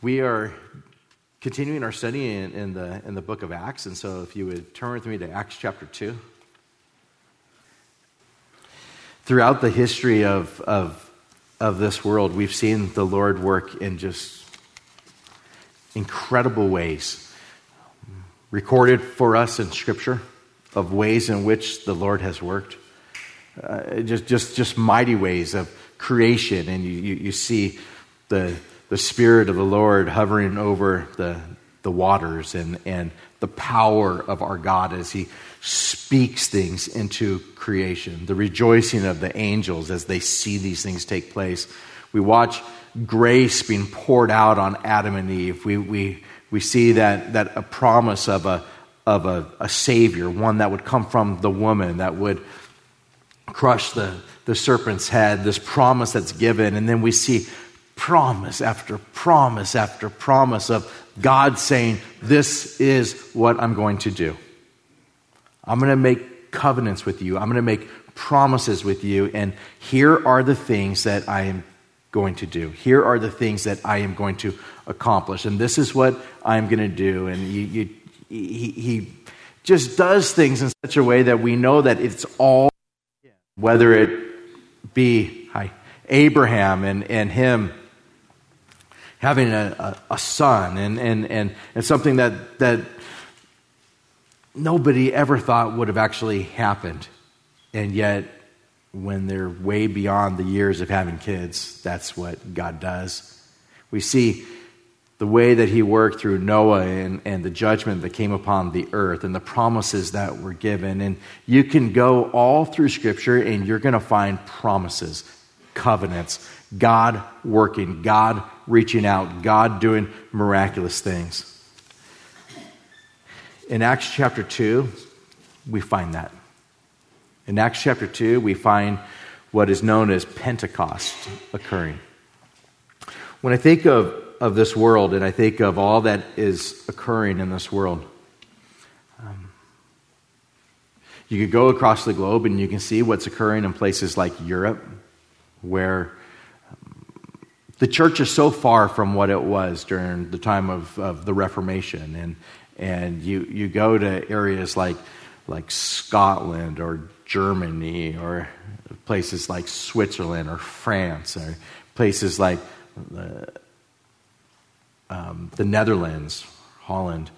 We are continuing our study in the book of Acts, and so if you would turn with me to Acts chapter 2. Throughout the history of this world, we've seen the Lord work in just incredible ways, recorded for us in Scripture, of ways in which the Lord has worked, just mighty ways of creation, and you see the Spirit of the Lord hovering over the waters and the power of our God as He speaks things into creation, the rejoicing of the angels as they see these things take place. We watch grace being poured out on Adam and Eve. We see that a promise of a Savior, one that would come from the woman that would crush the serpent's head, this promise that's given, and then we see promise after promise after promise of God saying, this is what I'm going to do. I'm going to make covenants with you. I'm going to make promises with you. And here are the things that I am going to do. Here are the things that I am going to accomplish. And this is what I'm going to do. And he just does things in such a way that we know that it's all, whether it be Abraham and him having a son and something that nobody ever thought would have actually happened. And yet, when they're way beyond the years of having kids, that's what God does. We see the way that He worked through Noah and the judgment that came upon the earth and the promises that were given. And you can go all through Scripture and you're going to find promises, covenants, God working, God reaching out, God doing miraculous things. In Acts chapter 2, we find that. In Acts chapter 2, we find what is known as Pentecost occurring. When I think of this world and I think of all that is occurring in this world, you could go across the globe and you can see what's occurring in places like Europe, where the church is so far from what it was during the time of the Reformation. And you go to areas like Scotland or Germany or places like Switzerland or France or places like the Netherlands, Holland,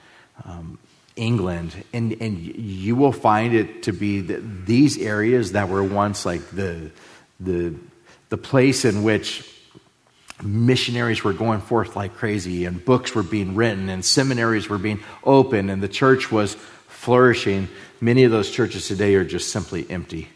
England, and you will find it to be these areas that were once like the place in which missionaries were going forth like crazy, and books were being written, and seminaries were being opened, and the church was flourishing. Many of those churches today are just simply empty.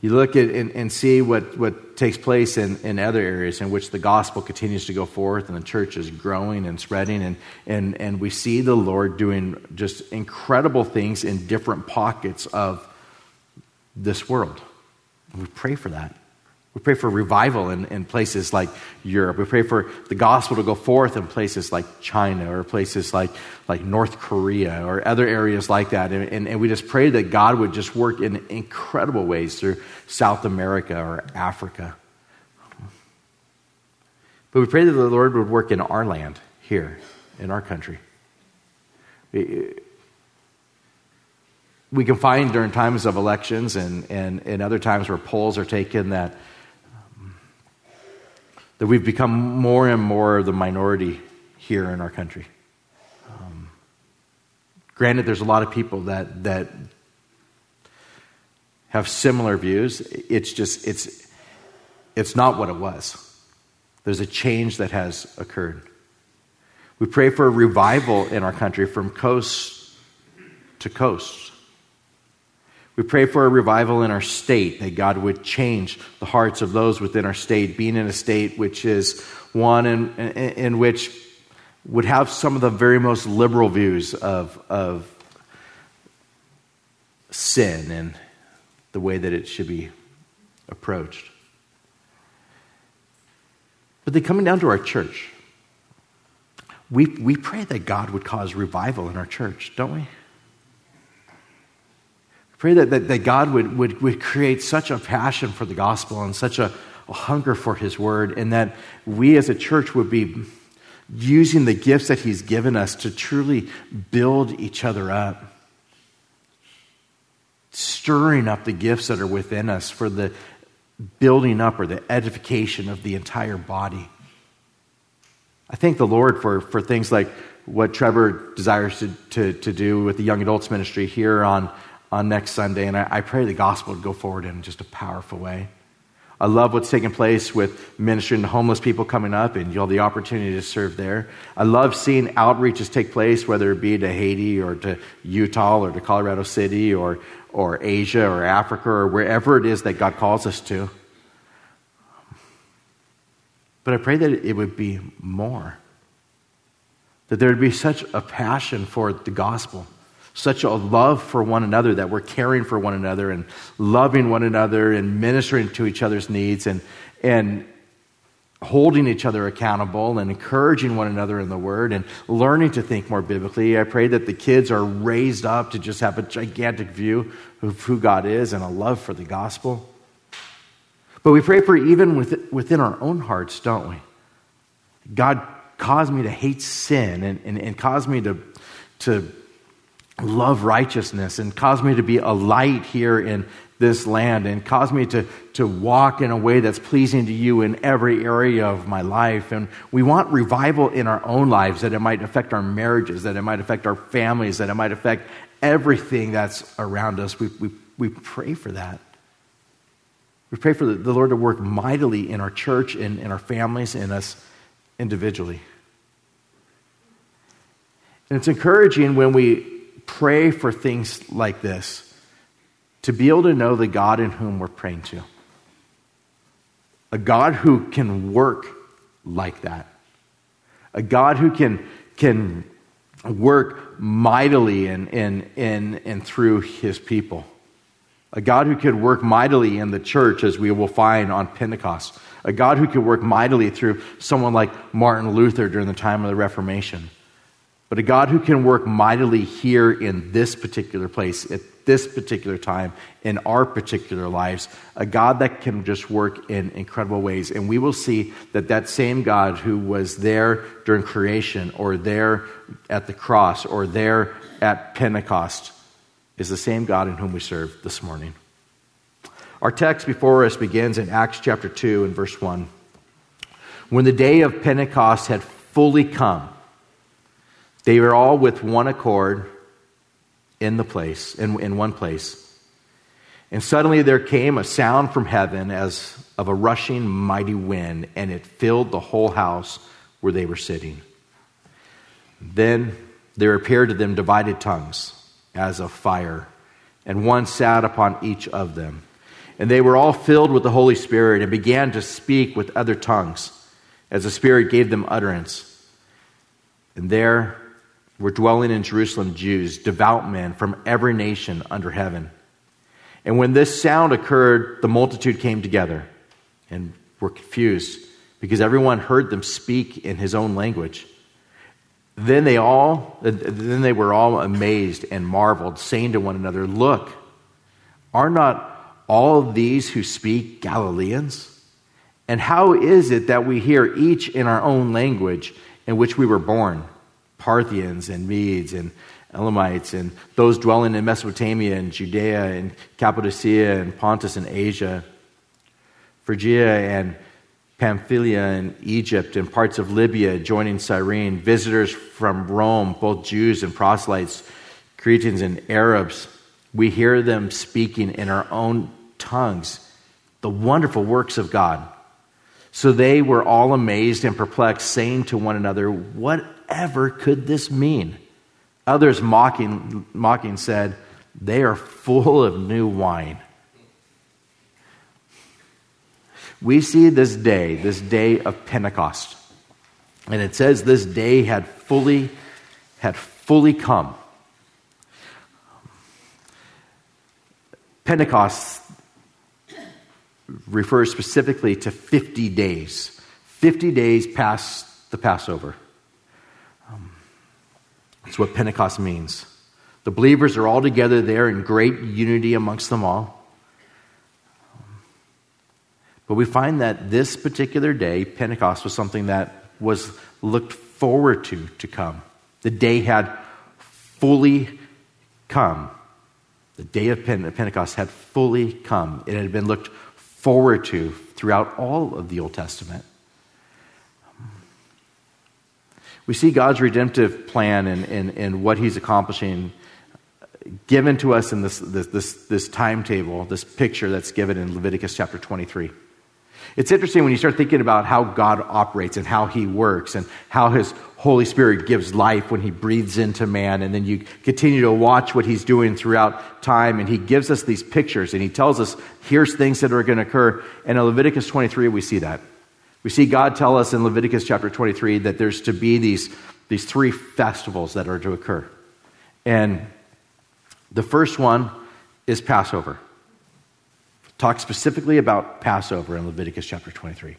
You look at and see what takes place in other areas in which the gospel continues to go forth, and the church is growing and spreading, and we see the Lord doing just incredible things in different pockets of this world. And we pray for that. We pray for revival in places like Europe. We pray for the gospel to go forth in places like China or places like North Korea or other areas like that. And we just pray that God would just work in incredible ways through South America or Africa. But we pray that the Lord would work in our land here, in our country. We can find during times of elections and other times where polls are taken that we've become more and more the minority here in our country. Granted, there's a lot of people that have similar views. It's just it's not what it was. There's a change that has occurred. We pray for a revival in our country from coast to coast. We pray for a revival in our state, that God would change the hearts of those within our state, being in a state which is one in which would have some of the very most liberal views of sin and the way that it should be approached. But then coming down to our church, we pray that God would cause revival in our church, don't we? Pray that God would create such a passion for the gospel and such a hunger for His word, and that we as a church would be using the gifts that he's given us to truly build each other up, stirring up the gifts that are within us for the building up or the edification of the entire body. I thank the Lord for things like what Trevor desires to do with the young adults ministry here on next Sunday, and I pray the gospel would go forward in just a powerful way. I love what's taking place with ministering to homeless people coming up, and you'll have the opportunity to serve there. I love seeing outreaches take place, whether it be to Haiti or to Utah or to Colorado City or Asia or Africa or wherever it is that God calls us to. But I pray that it would be more, that there would be such a passion for the gospel, such a love for one another, that we're caring for one another and loving one another and ministering to each other's needs and holding each other accountable and encouraging one another in the word and learning to think more biblically. I pray that the kids are raised up to just have a gigantic view of who God is and a love for the gospel. But we pray for even within our own hearts, don't we? God, cause me to hate sin and cause me to love righteousness and cause me to be a light here in this land and cause me to walk in a way that's pleasing to you in every area of my life. And we want revival in our own lives, that it might affect our marriages, that it might affect our families, that it might affect everything that's around us. We pray for that. We pray for the Lord to work mightily in our church, in our families, in us individually. And it's encouraging when we pray for things like this, to be able to know the God in whom we're praying to. A God who can work like that. A God who can work mightily in through his people. A God who could work mightily in the church, as we will find on Pentecost. A God who could work mightily through someone like Martin Luther during the time of the Reformation. But a God who can work mightily here in this particular place, at this particular time, in our particular lives. A God that can just work in incredible ways. And we will see that same God who was there during creation, or there at the cross, or there at Pentecost, is the same God in whom we serve this morning. Our text before us begins in Acts chapter 2 and verse 1. When the day of Pentecost had fully come, they were all with one accord in one place. And suddenly there came a sound from heaven as of a rushing mighty wind, and it filled the whole house where they were sitting. Then there appeared to them divided tongues as of fire, and one sat upon each of them. And they were all filled with the Holy Spirit and began to speak with other tongues as the Spirit gave them utterance. And there were dwelling in Jerusalem Jews, devout men from every nation under heaven. And when this sound occurred, the multitude came together and were confused, because everyone heard them speak in his own language. Then they were all amazed and marveled, saying to one another, "Look, are not all these who speak Galileans? And how is it that we hear each in our own language in which we were born? Parthians and Medes and Elamites and those dwelling in Mesopotamia and Judea and Cappadocia and Pontus and Asia, Phrygia and Pamphylia and Egypt and parts of Libya joining Cyrene, visitors from Rome, both Jews and proselytes, Cretans and Arabs. We hear them speaking in our own tongues the wonderful works of God." So they were all amazed and perplexed, saying to one another, "Whatever could this mean?" Others mocking said, "They are full of new wine." We see this day of Pentecost. And it says this day had fully come. Pentecost refers specifically to 50 days. 50 days past the Passover. That's what Pentecost means. The believers are all together there in great unity amongst them all. But we find that this particular day, Pentecost, was something that was looked forward to come. The day had fully come. The day of Pentecost had fully come. It had been looked forward to throughout all of the Old Testament. We see God's redemptive plan and what he's accomplishing given to us in this timetable, this picture that's given in Leviticus chapter 23. It's interesting when you start thinking about how God operates and how he works and how his Holy Spirit gives life when he breathes into man, and then you continue to watch what he's doing throughout time, and he gives us these pictures and he tells us, here's things that are going to occur. And in Leviticus 23, we see that. We see God tell us in Leviticus chapter 23 that there's to be these three festivals that are to occur. And the first one is Passover. Talks specifically about Passover in Leviticus chapter 23,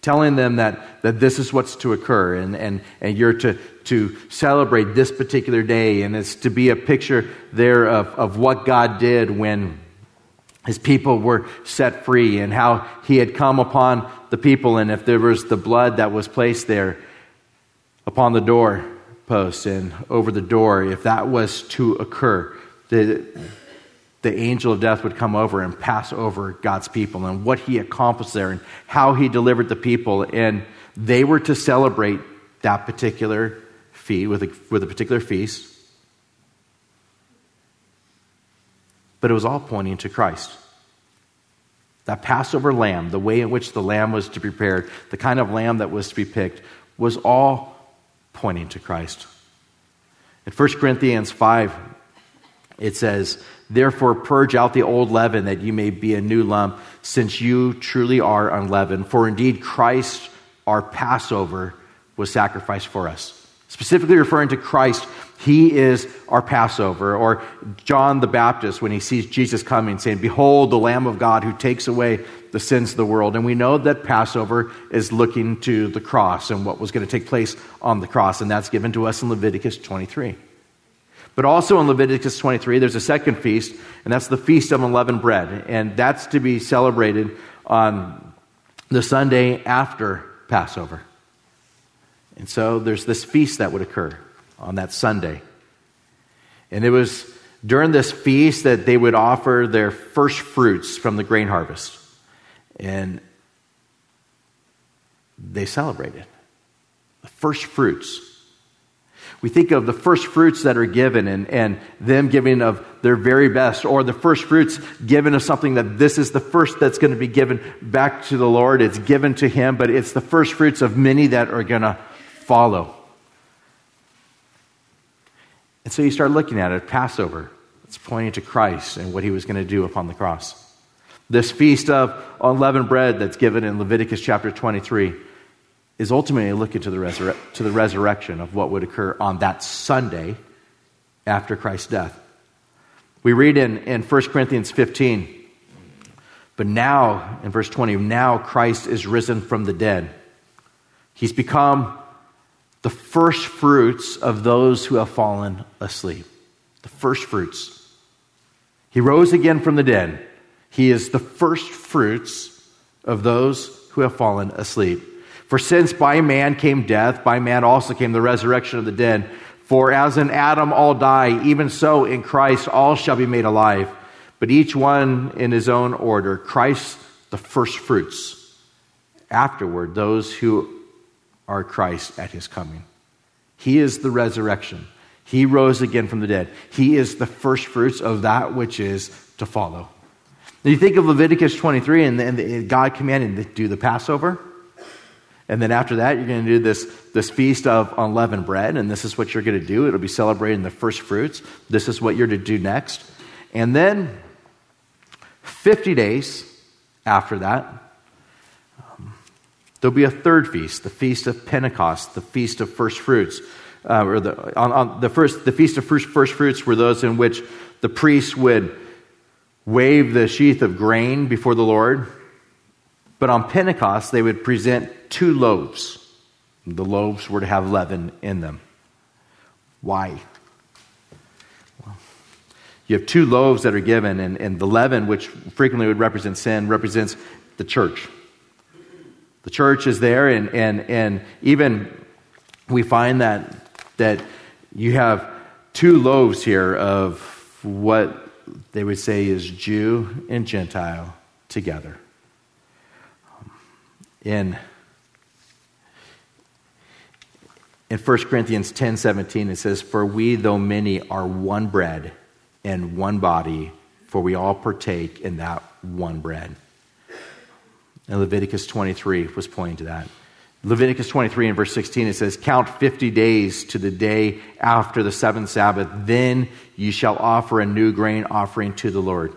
telling them that this is what's to occur, and you're to celebrate this particular day, and it's to be a picture there of what God did when his people were set free and how he had come upon the people, and if there was the blood that was placed there upon the door post and over the door, if that was to occur, the angel of death would come over and pass over God's people, and what he accomplished there and how he delivered the people, and they were to celebrate that particular feast with a particular feast. But it was all pointing to Christ. That Passover lamb, the way in which the lamb was to be prepared, the kind of lamb that was to be picked, was all pointing to Christ. In 1 Corinthians 5, it says, "Therefore purge out the old leaven, that you may be a new lump, since you truly are unleavened. For indeed Christ, our Passover, was sacrificed for us." Specifically referring to Christ, he is our Passover. Or John the Baptist, when he sees Jesus coming, saying, "Behold, the Lamb of God who takes away the sins of the world." And we know that Passover is looking to the cross and what was going to take place on the cross. And that's given to us in Leviticus 23. But also in Leviticus 23, there's a second feast, and that's the Feast of Unleavened Bread. And that's to be celebrated on the Sunday after Passover. And so there's this feast that would occur on that Sunday. And it was during this feast that they would offer their first fruits from the grain harvest. And they celebrated the first fruits. We think of the first fruits that are given and them giving of their very best, or the first fruits given of something that this is the first that's going to be given back to the Lord. It's given to him, but it's the first fruits of many that are going to follow. And so you start looking at it, Passover. It's pointing to Christ and what he was going to do upon the cross. This feast of unleavened bread that's given in Leviticus chapter 23 is ultimately looking to the resurrection of what would occur on that Sunday after Christ's death. We read in 1 Corinthians 15, but now, in verse 20, now Christ is risen from the dead. He's become the first fruits of those who have fallen asleep. The first fruits. He rose again from the dead. He is the first fruits of those who have fallen asleep. For since by man came death, by man also came the resurrection of the dead. For as in Adam all die, even so in Christ all shall be made alive. But each one in his own order. Christ, the first fruits. Afterward, those who are Christ at his coming. He is the resurrection. He rose again from the dead. He is the first fruits of that which is to follow. Now you think of Leviticus 23 and God commanding to do the Passover. And then after that, you're going to do this feast of unleavened bread, and this is what you're going to do. It'll be celebrating the first fruits. This is what you're to do next. And then 50 days after that, there'll be a third feast, the Feast of Pentecost, the Feast of First Fruits. The Feast of First Fruits were those in which the priests would wave the sheaf of grain before the Lord. But on Pentecost, they would present 2 loaves. The loaves were to have leaven in them. Why? Well, you have 2 loaves that are given, and the leaven, which frequently would represent sin, represents the church. The church is there, and even we find that you have two loaves here of what they would say is Jew and Gentile together. In 1 Corinthians 10:17, it says, "For we, though many, are one bread and one body, for we all partake in that one bread." And Leviticus 23 was pointing to that. Leviticus 23 and verse 16, it says, "Count 50 days to the day after the seventh Sabbath, then you shall offer a new grain offering to the Lord.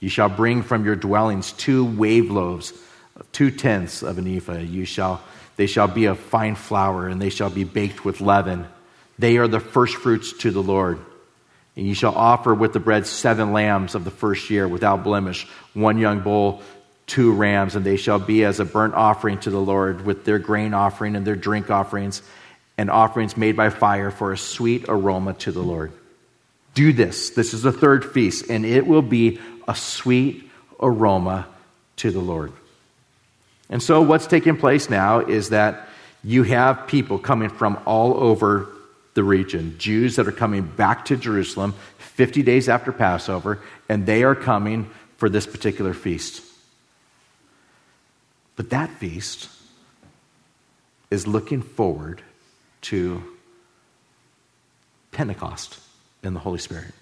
You shall bring from your dwellings 2 wave loaves, 2/10 of an ephah. They shall be of fine flour, and they shall be baked with leaven. They are the first fruits to the Lord. And you shall offer with the bread 7 lambs of the first year without blemish, 1 young bull, 2 rams, and they shall be as a burnt offering to the Lord with their grain offering and their drink offerings and offerings made by fire for a sweet aroma to the Lord." Do this. This is the third feast, and it will be a sweet aroma to the Lord. And so what's taking place now is that you have people coming from all over the region, Jews that are coming back to Jerusalem 50 days after Passover, and they are coming for this particular feast. But that feast is looking forward to Pentecost and the Holy Spirit.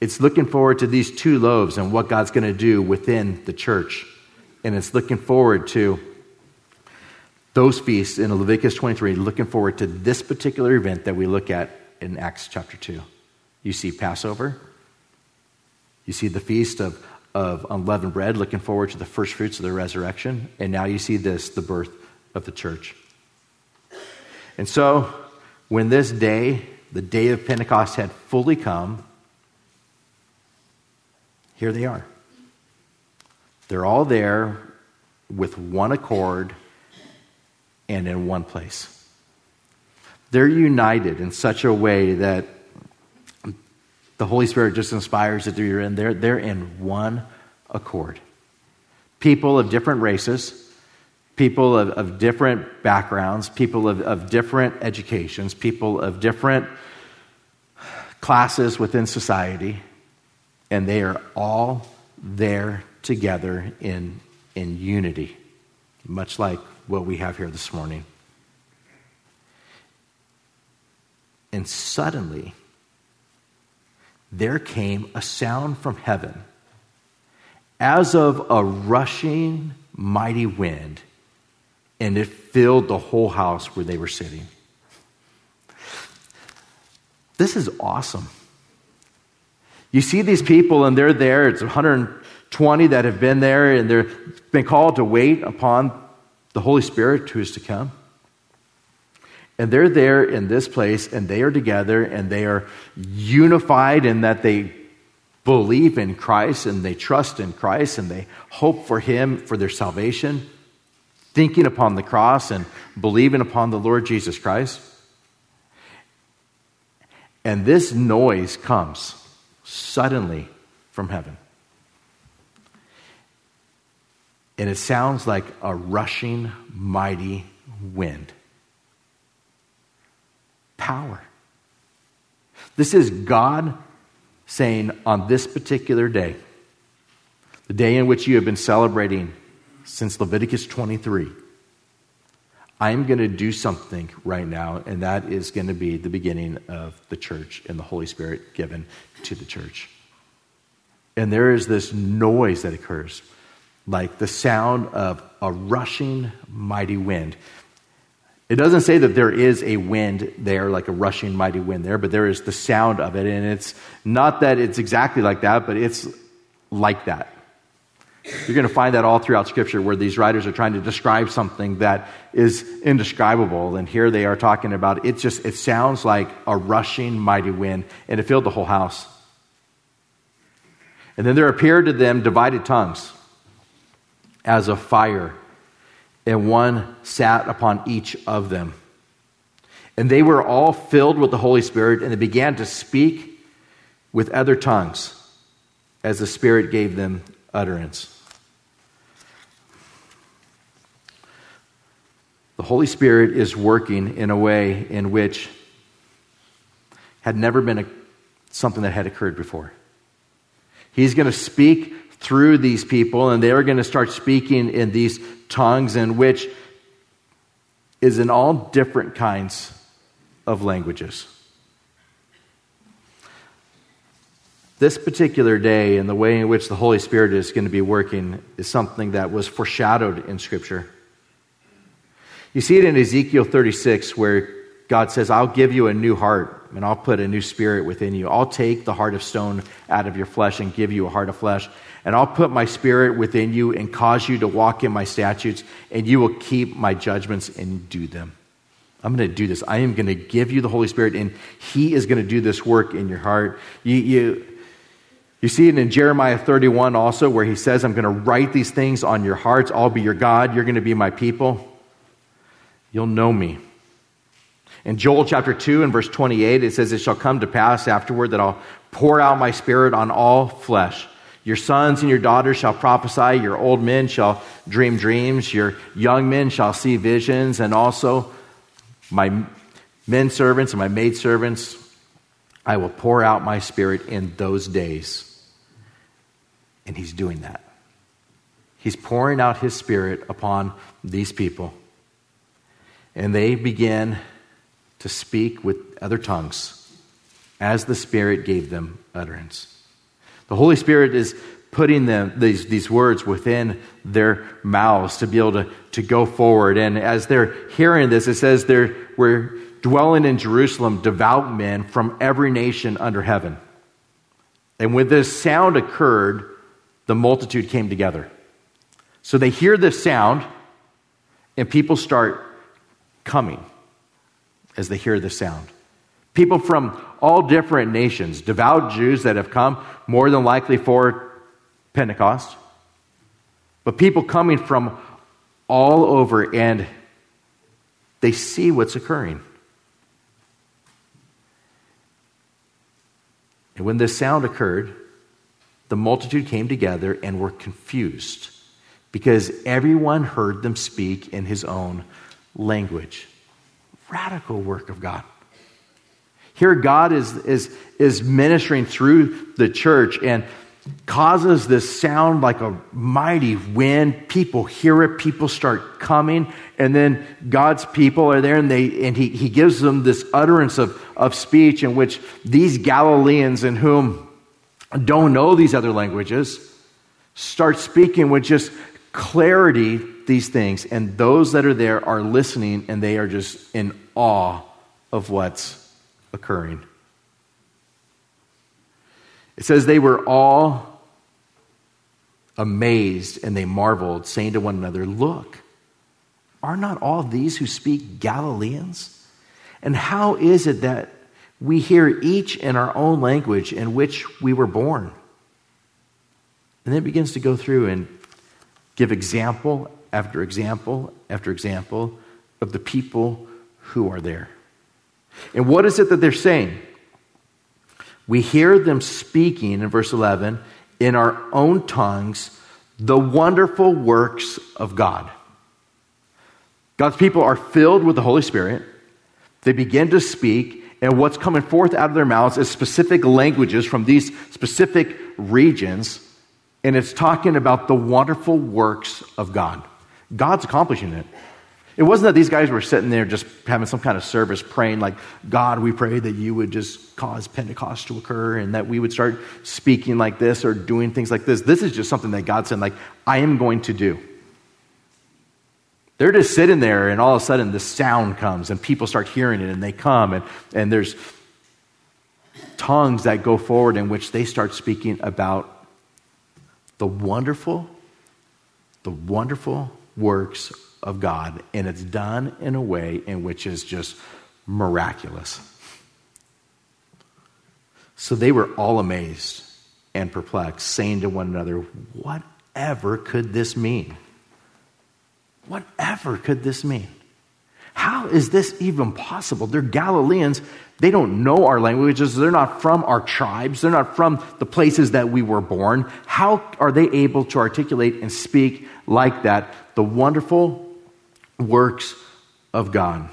It's looking forward to these 2 loaves and what God's going to do within the church. And it's looking forward to those feasts in Leviticus 23, looking forward to this particular event that we look at in Acts chapter 2. You see Passover. You see the feast of unleavened bread, looking forward to the first fruits of the resurrection. And now you see this, the birth of the church. And so when this day, the day of Pentecost, had fully come, here they are. They're all there with one accord and in one place. They're united in such a way that the Holy Spirit just inspires it through, and they're in one accord. People of different races, people of different backgrounds, people of different educations, people of different classes within society, and they are all there together in unity, much like what we have here this morning. And suddenly, there came a sound from heaven, as of a rushing mighty wind, and it filled the whole house where they were sitting. This is awesome. You see these people, and they're there. It's 120 that have been there, and they've been called to wait upon the Holy Spirit who is to come. And they're there in this place, and they are together, and they are unified in that they believe in Christ, and they trust in Christ, and they hope for Him for their salvation, thinking upon the cross and believing upon the Lord Jesus Christ. And this noise comes suddenly from heaven. And it sounds like a rushing, mighty wind. Power. This is God saying on this particular day, the day in which you have been celebrating since Leviticus 23, I'm going to do something right now, and that is going to be the beginning of the church and the Holy Spirit given to the church. And there is this noise that occurs, like the sound of a rushing mighty wind. It doesn't say that there is a wind there, like a rushing mighty wind there, but there is the sound of it, and it's not that it's exactly like that, but it's like that. You're going to find that all throughout Scripture, where these writers are trying to describe something that is indescribable, and here they are talking about it sounds like a rushing mighty wind, and it filled the whole house. And then there appeared to them divided tongues, as of fire, and one sat upon each of them. And they were all filled with the Holy Spirit, and they began to speak with other tongues as the Spirit gave them utterance. The Holy Spirit is working in a way in which had never been something that had occurred before. He's going to speak through these people, and they are going to start speaking in these tongues, in which is in all different kinds of languages. This particular day and the way in which the Holy Spirit is going to be working is something that was foreshadowed in Scripture. You see it in Ezekiel 36, where God says, I'll give you a new heart and I'll put a new spirit within you. I'll take the heart of stone out of your flesh and give you a heart of flesh. And I'll put my spirit within you and cause you to walk in my statutes, and you will keep my judgments and do them. I'm going to do this. I am going to give you the Holy Spirit, and he is going to do this work in your heart. You see it in Jeremiah 31 also, where he says, I'm going to write these things on your hearts. I'll be your God. You're going to be my people. You'll know me. In Joel chapter 2 and verse 28, it says, it shall come to pass afterward that I'll pour out my spirit on all flesh. Your sons and your daughters shall prophesy. Your old men shall dream dreams. Your young men shall see visions. And also my men servants and my maid servants, I will pour out my spirit in those days. And he's doing that. He's pouring out his spirit upon these people. And they begin to speak with other tongues as the Spirit gave them utterance. The Holy Spirit is putting them these words within their mouths to be able to go forward. And as they're hearing this, it says we're dwelling in Jerusalem, devout men from every nation under heaven. And when this sound occurred, the multitude came together. So they hear this sound, and people start coming as they hear the sound. People from all different nations, devout Jews that have come more than likely for Pentecost, but people coming from all over, and they see what's occurring. And when this sound occurred, the multitude came together and were confused because everyone heard them speak in his own language. Radical work of God. Here God is ministering through the church and causes this sound like a mighty wind. People hear it. People start coming. And then God's people are there, and he gives them this utterance of speech in which these Galileans, in whom don't know these other languages, start speaking with just clarity these things, and those that are there are listening, and they are just in awe of what's occurring. It says they were all amazed and they marveled, saying to one another, look, are not all these who speak Galileans? And how is it that we hear each in our own language in which we were born? And then it begins to go through and give example after example after example of the people who are there. And what is it that they're saying? We hear them speaking in verse 11 in our own tongues the wonderful works of God. God's people are filled with the Holy Spirit. They begin to speak, and what's coming forth out of their mouths is specific languages from these specific regions, and it's talking about the wonderful works of God. God's accomplishing it. It wasn't that these guys were sitting there just having some kind of service praying like, God, we pray that you would just cause Pentecost to occur and that we would start speaking like this or doing things like this. This is just something that God said, like, I am going to do. They're just sitting there, and all of a sudden this sound comes and people start hearing it, and they come, and there's tongues that go forward in which they start speaking about the wonderful works of God, and it's done in a way in which is just miraculous. So they were all amazed and perplexed, saying to one another, whatever could this mean? Whatever could this mean? How is this even possible? They're Galileans. They don't know our languages. They're not from our tribes. They're not from the places that we were born. How are they able to articulate and speak like that? The wonderful works of God.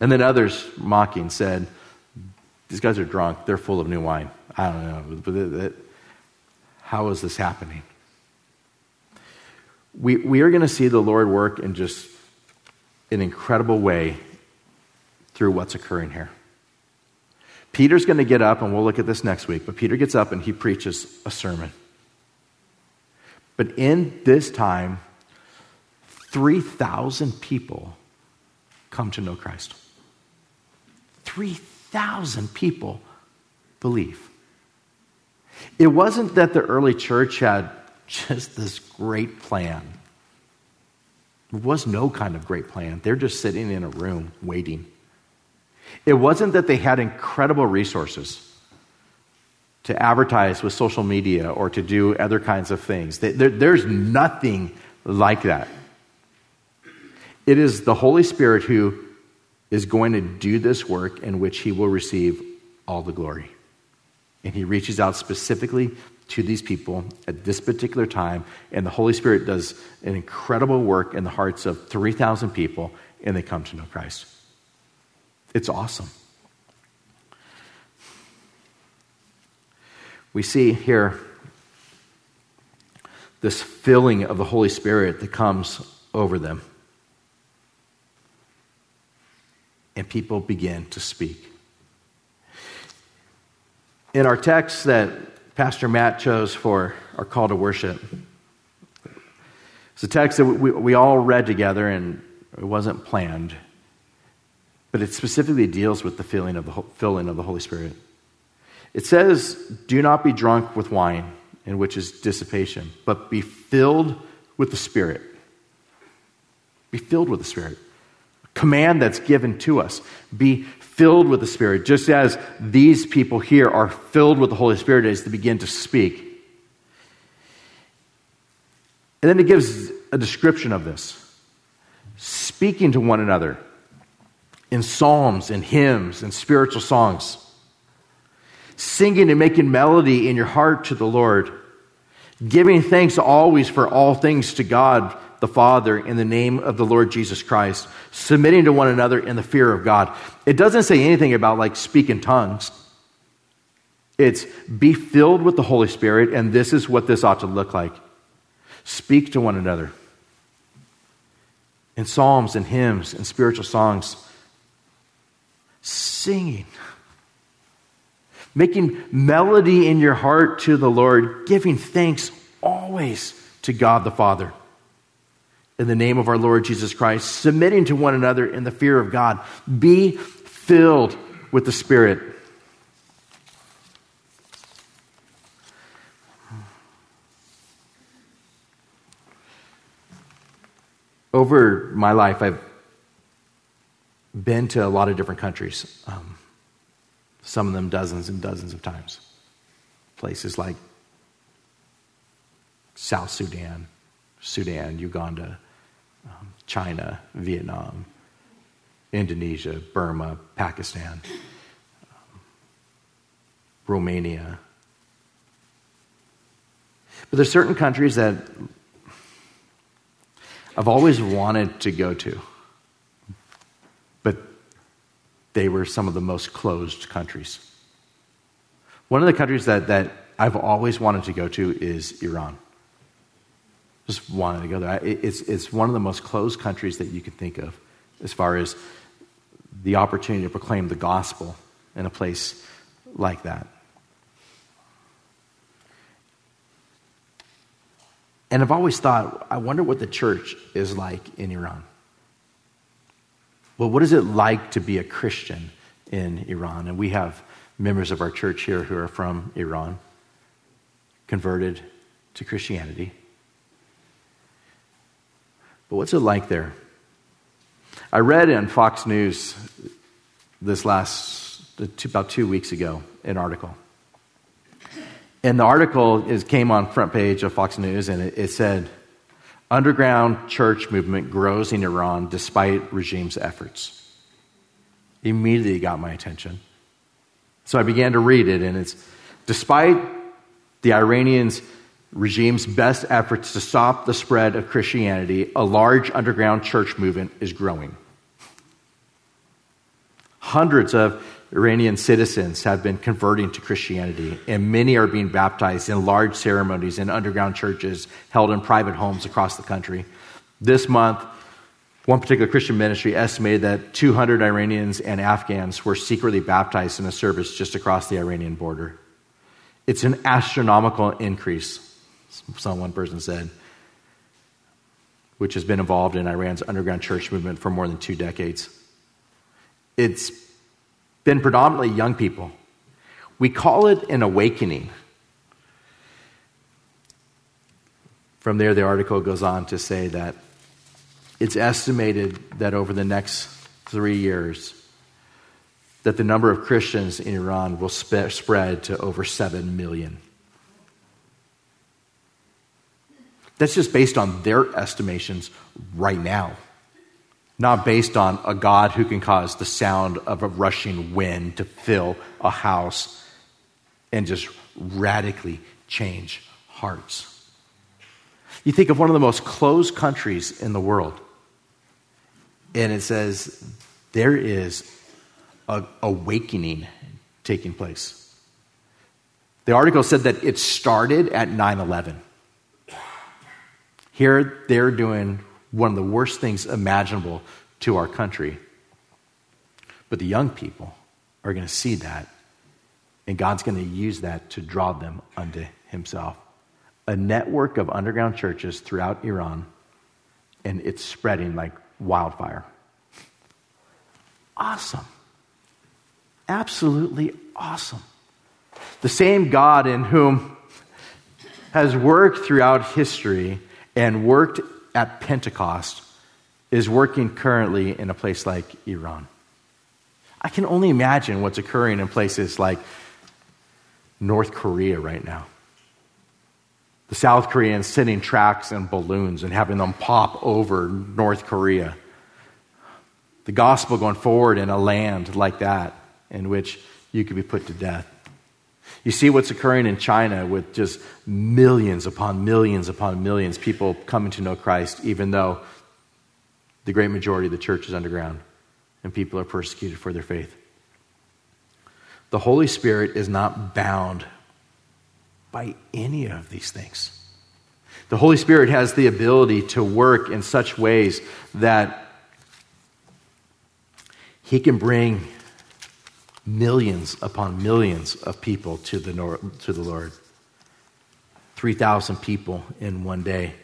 And then others mocking said, these guys are drunk. They're full of new wine. I don't know. But how is this happening? We are going to see the Lord work in just an incredible way through what's occurring here. Peter's going to get up, and we'll look at this next week, but Peter gets up and he preaches a sermon. But in this time, 3,000 people come to know Christ. 3,000 people believe. It wasn't that the early church had just this great plan. There was no kind of great plan. They're just sitting in a room waiting. It wasn't that they had incredible resources to advertise with social media or to do other kinds of things. There's nothing like that. It is the Holy Spirit who is going to do this work in which he will receive all the glory. And he reaches out specifically to these people at this particular time, and the Holy Spirit does an incredible work in the hearts of 3,000 people, and they come to know Christ. It's awesome. We see here this filling of the Holy Spirit that comes over them. And people begin to speak. In our text that Pastor Matt chose for our call to worship, it's a text that we all read together, and it wasn't planned. But it specifically deals with the filling of the Holy Spirit. It says, do not be drunk with wine, in which is dissipation, but be filled with the Spirit. Be filled with the Spirit. A command that's given to us. Be filled with the Spirit, just as these people here are filled with the Holy Spirit as they begin to speak. And then it gives a description of this. Speaking to one another in psalms and hymns and spiritual songs, singing and making melody in your heart to the Lord, giving thanks always for all things to God the Father in the name of the Lord Jesus Christ, submitting to one another in the fear of God. It doesn't say anything about speak in tongues. It's be filled with the Holy Spirit, and this is what this ought to look like. Speak to one another in psalms and hymns and spiritual songs, singing, making melody in your heart to the Lord, giving thanks always to God the Father in the name of our Lord Jesus Christ, submitting to one another in the fear of God. Be filled with the Spirit. Over my life, I've been to a lot of different countries, some of them dozens and dozens of times. Places like South Sudan, Uganda, China, Vietnam, Indonesia, Burma, Pakistan, Romania. But there's certain countries that I've always wanted to go to. They were some of the most closed countries. One of the countries that I've always wanted to go to is Iran. Just wanted to go there. It's one of the most closed countries that you can think of as far as the opportunity to proclaim the gospel in a place like that. And I've always thought, I wonder what the church is like in Iran. Well, what is it like to be a Christian in Iran? And we have members of our church here who are from Iran, converted to Christianity. But what's it like there? I read in Fox News about 2 weeks ago, an article. And the article came on front page of Fox News, and it said, underground church movement grows in Iran despite regime's efforts. Immediately got my attention. So I began to read it, and it's, despite the Iranian regime's best efforts to stop the spread of Christianity, a large underground church movement is growing. hundreds of Iranian citizens have been converting to Christianity, and many are being baptized in large ceremonies in underground churches held in private homes across the country. This month, one particular Christian ministry estimated that 200 Iranians and Afghans were secretly baptized in a service just across the Iranian border. It's an astronomical increase, one person said, which has been involved in Iran's underground church movement for more than 2 decades. It's been predominantly young people. We call it an awakening. From there, the article goes on to say that it's estimated that over the next 3 years, that the number of Christians in Iran will spread to over 7 million. That's just based on their estimations right now, not based on a God who can cause the sound of a rushing wind to fill a house and just radically change hearts. You think of one of the most closed countries in the world, and it says there is an awakening taking place. The article said that it started at 9/11. Here they're doing one of the worst things imaginable to our country. But the young people are going to see that, and God's going to use that to draw them unto himself. A network of underground churches throughout Iran, and it's spreading like wildfire. Awesome. Absolutely awesome. The same God in whom has worked throughout history and worked at Pentecost is working currently in a place like Iran. I can only imagine what's occurring in places like North Korea right now. The South Koreans sending tracts and balloons and having them pop over North Korea. The gospel going forward in a land like that in which you could be put to death. You see what's occurring in China with just millions upon millions upon millions of people coming to know Christ, even though the great majority of the church is underground and people are persecuted for their faith. The Holy Spirit is not bound by any of these things. The Holy Spirit has the ability to work in such ways that he can bring millions upon millions of people to the Lord. 3,000 people in one day.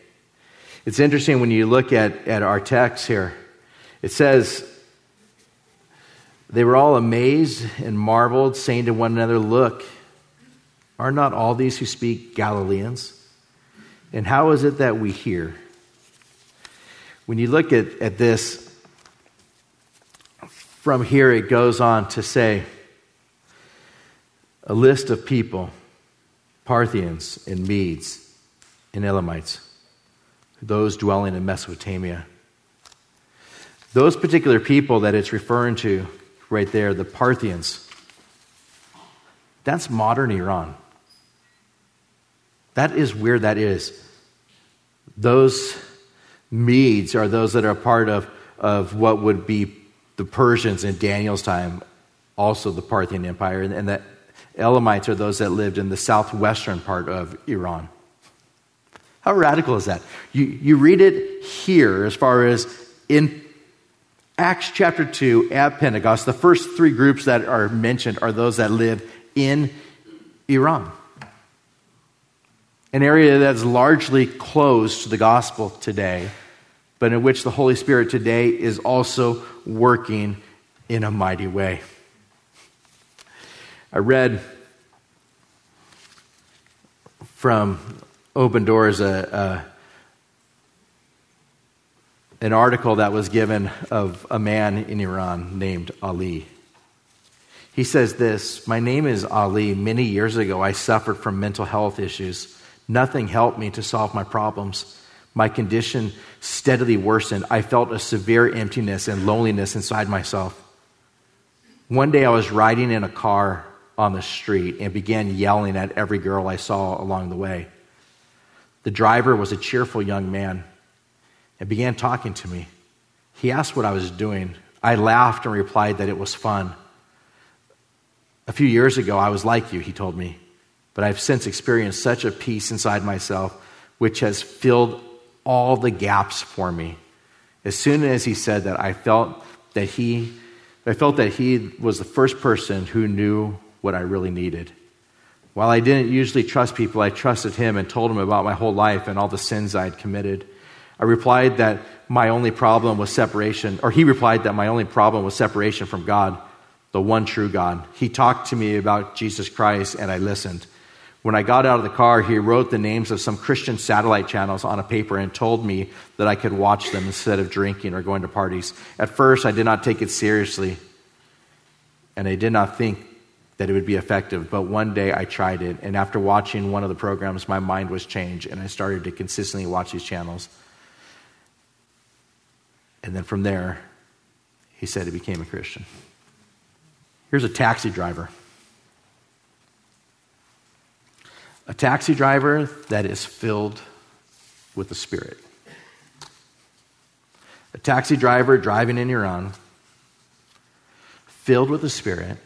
It's interesting when you look at our text here. It says, they were all amazed and marveled, saying to one another, "Look, are not all these who speak Galileans? And how is it that we hear?" When you look at this, from here it goes on to say a list of people, Parthians and Medes and Elamites, those dwelling in Mesopotamia. Those particular people that it's referring to right there, the Parthians, that's modern Iran. That is where that is. Those Medes are those that are part of what would be the Persians in Daniel's time, also the Parthian Empire, and the Elamites are those that lived in the southwestern part of Iran. How radical is that? You read it here as far as in Acts chapter 2 at Pentecost, the first 3 groups that are mentioned are those that live in Iran, an area that's largely closed to the gospel today, but in which the Holy Spirit today is also working in a mighty way. I read from Open Doors an article that was given of a man in Iran named Ali. He says this, "My name is Ali. Many years ago, I suffered from mental health issues. Nothing helped me to solve my problems. My condition steadily worsened. I felt a severe emptiness and loneliness inside myself. One day I was riding in a car on the street and began yelling at every girl I saw along the way. The driver was a cheerful young man and began talking to me. He asked what I was doing. I laughed and replied that it was fun. A few years ago, I was like you, he told me, but I've since experienced such a peace inside myself, which has filled all the gaps for me. As soon as he said that, I felt that he was the first person who knew what I really needed. While I didn't usually trust people, I trusted him and told him about my whole life and all the sins I had committed. I replied that my only problem was separation, or he replied that my only problem was separation from God, the one true God. He talked to me about Jesus Christ, and I listened. When I got out of the car, he wrote the names of some Christian satellite channels on a paper and told me that I could watch them instead of drinking or going to parties. At first, I did not take it seriously, and I did not think that it would be effective. But one day, I tried it, and after watching one of the programs, my mind was changed, and I started to consistently watch these channels. And then from there, he said he became a Christian. Here's a taxi driver. A taxi driver that is filled with the Spirit. A taxi driver driving in Iran, filled with the Spirit,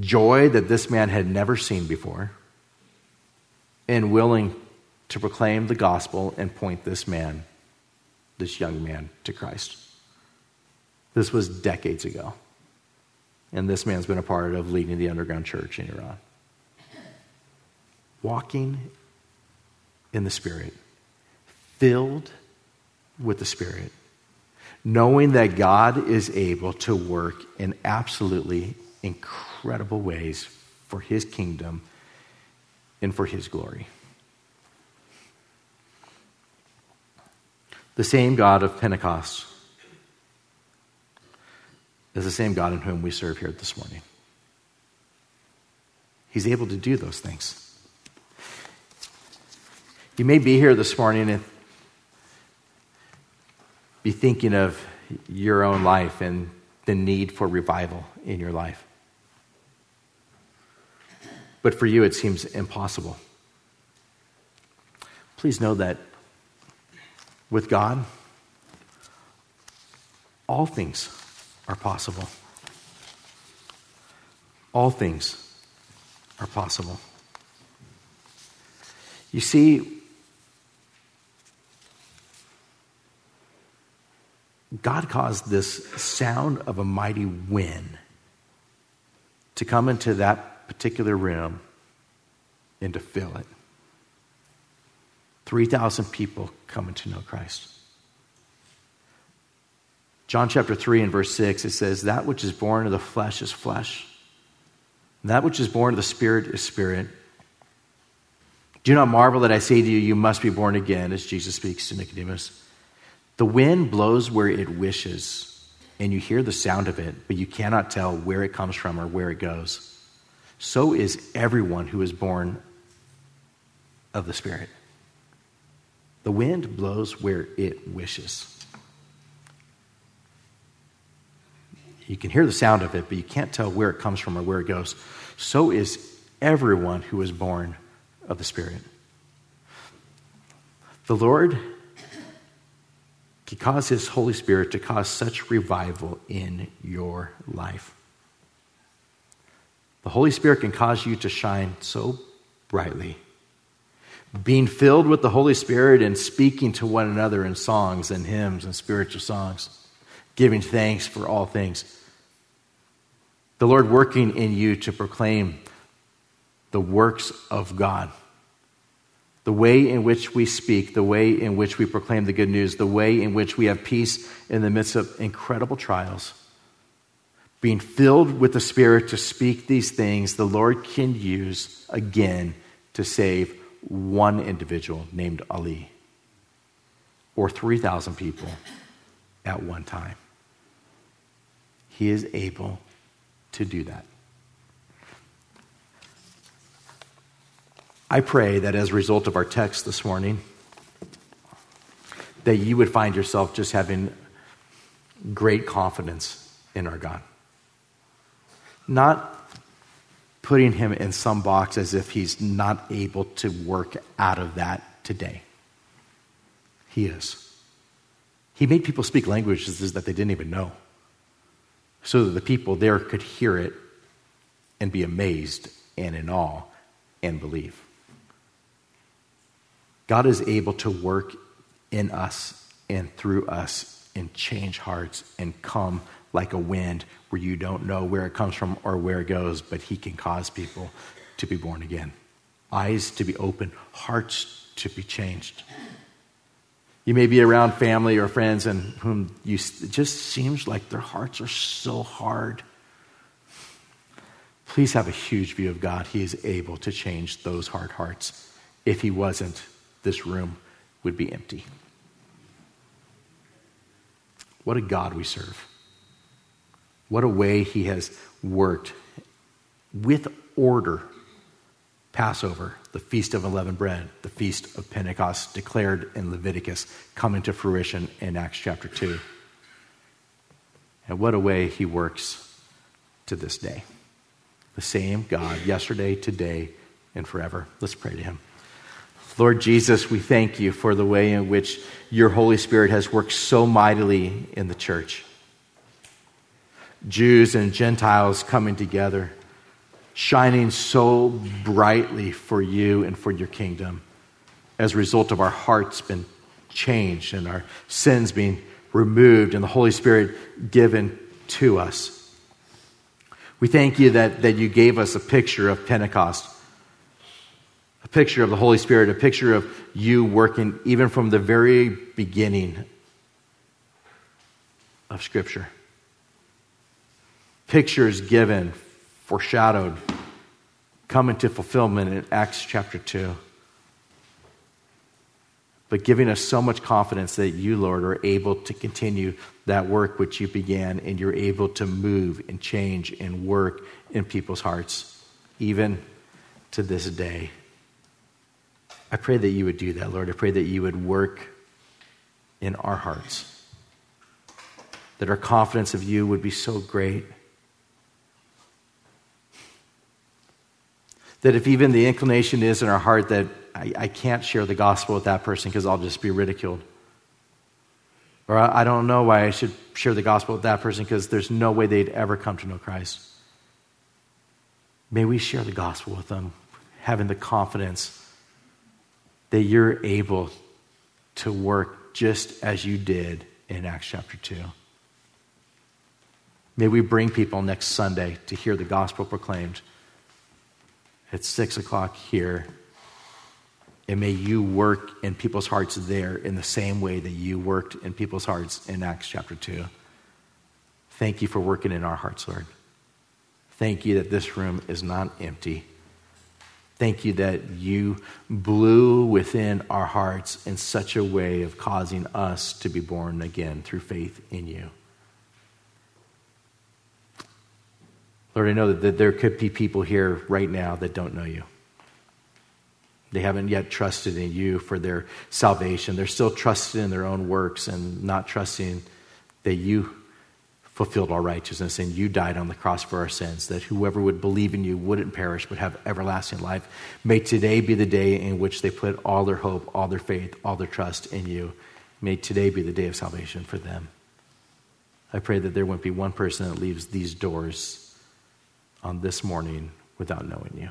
joy that this man had never seen before, and willing to proclaim the gospel and point this young man, to Christ. This was decades ago. And this man's been a part of leading the underground church in Iran. Walking in the Spirit, filled with the Spirit, knowing that God is able to work in absolutely incredible ways for his kingdom and for his glory. The same God of Pentecost is the same God in whom we serve here this morning. He's able to do those things. You may be here this morning and be thinking of your own life and the need for revival in your life. But for you, it seems impossible. Please know that with God, all things are possible. All things are possible. You see, God caused this sound of a mighty wind to come into that particular room and to fill it. 3,000 people coming to know Christ. John chapter 3 and verse 6, it says, that which is born of the flesh is flesh. And that which is born of the Spirit is spirit. Do not marvel that I say to you, you must be born again, as Jesus speaks to Nicodemus. The wind blows where it wishes, and you hear the sound of it, but you cannot tell where it comes from or where it goes. So is everyone who is born of the Spirit. The wind blows where it wishes. You can hear the sound of it, but you can't tell where it comes from or where it goes. So is everyone who is born of the Spirit. The Lord can cause his Holy Spirit to cause such revival in your life. The Holy Spirit can cause you to shine so brightly. Being filled with the Holy Spirit and speaking to one another in songs and hymns and spiritual songs, giving thanks for all things. The Lord working in you to proclaim the works of God. The way in which we speak, the way in which we proclaim the good news, the way in which we have peace in the midst of incredible trials. Being filled with the Spirit to speak these things, the Lord can use again to save one individual named Ali, or 3,000 people at one time. He is able to do that. I pray that as a result of our text this morning, that you would find yourself just having great confidence in our God. Not putting him in some box as if he's not able to work out of that today. He is. He made people speak languages that they didn't even know so that the people there could hear it and be amazed and in awe and believe. God is able to work in us and through us and change hearts and come like a wind where you don't know where it comes from or where it goes, but he can cause people to be born again. Eyes to be open, hearts to be changed. You may be around family or friends and whom it just seems like their hearts are so hard. Please have a huge view of God. He is able to change those hard hearts. If he wasn't, this room would be empty. What a God we serve. What a way he has worked with order. Passover, the Feast of Unleavened Bread, the Feast of Pentecost, declared in Leviticus, coming to fruition in Acts chapter 2. And what a way he works to this day. The same God, yesterday, today, and forever. Let's pray to him. Lord Jesus, we thank you for the way in which your Holy Spirit has worked so mightily in the church. Jews and Gentiles coming together, shining so brightly for you and for your kingdom as a result of our hearts being changed and our sins being removed and the Holy Spirit given to us. We thank you that you gave us a picture of Pentecost, a picture of the Holy Spirit, a picture of you working even from the very beginning of Scripture. Pictures given, foreshadowed, coming to fulfillment in Acts chapter 2. But giving us so much confidence that you, Lord, are able to continue that work which you began, and you're able to move and change and work in people's hearts, even to this day. I pray that you would do that, Lord. I pray that you would work in our hearts, that our confidence of you would be so great that if even the inclination is in our heart that I can't share the gospel with that person because I'll just be ridiculed, or I don't know why I should share the gospel with that person because there's no way they'd ever come to know Christ. May we share the gospel with them, having the confidence that you're able to work just as you did in Acts chapter 2. May we bring people next Sunday to hear the gospel proclaimed at 6:00 here, and may you work in people's hearts there in the same way that you worked in people's hearts in Acts chapter 2. Thank you for working in our hearts, Lord. Thank you that this room is not empty. Thank you that you blew within our hearts in such a way of causing us to be born again through faith in you. Lord, I know that there could be people here right now that don't know you. They haven't yet trusted in you for their salvation. They're still trusting in their own works and not trusting that you fulfilled all righteousness and you died on the cross for our sins, that whoever would believe in you wouldn't perish but have everlasting life. May today be the day in which they put all their hope, all their faith, all their trust in you. May today be the day of salvation for them. I pray that there won't be one person that leaves these doors on this morning without knowing you.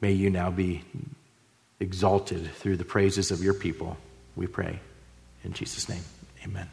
May you now be exalted through the praises of your people, we pray. In Jesus' name, amen.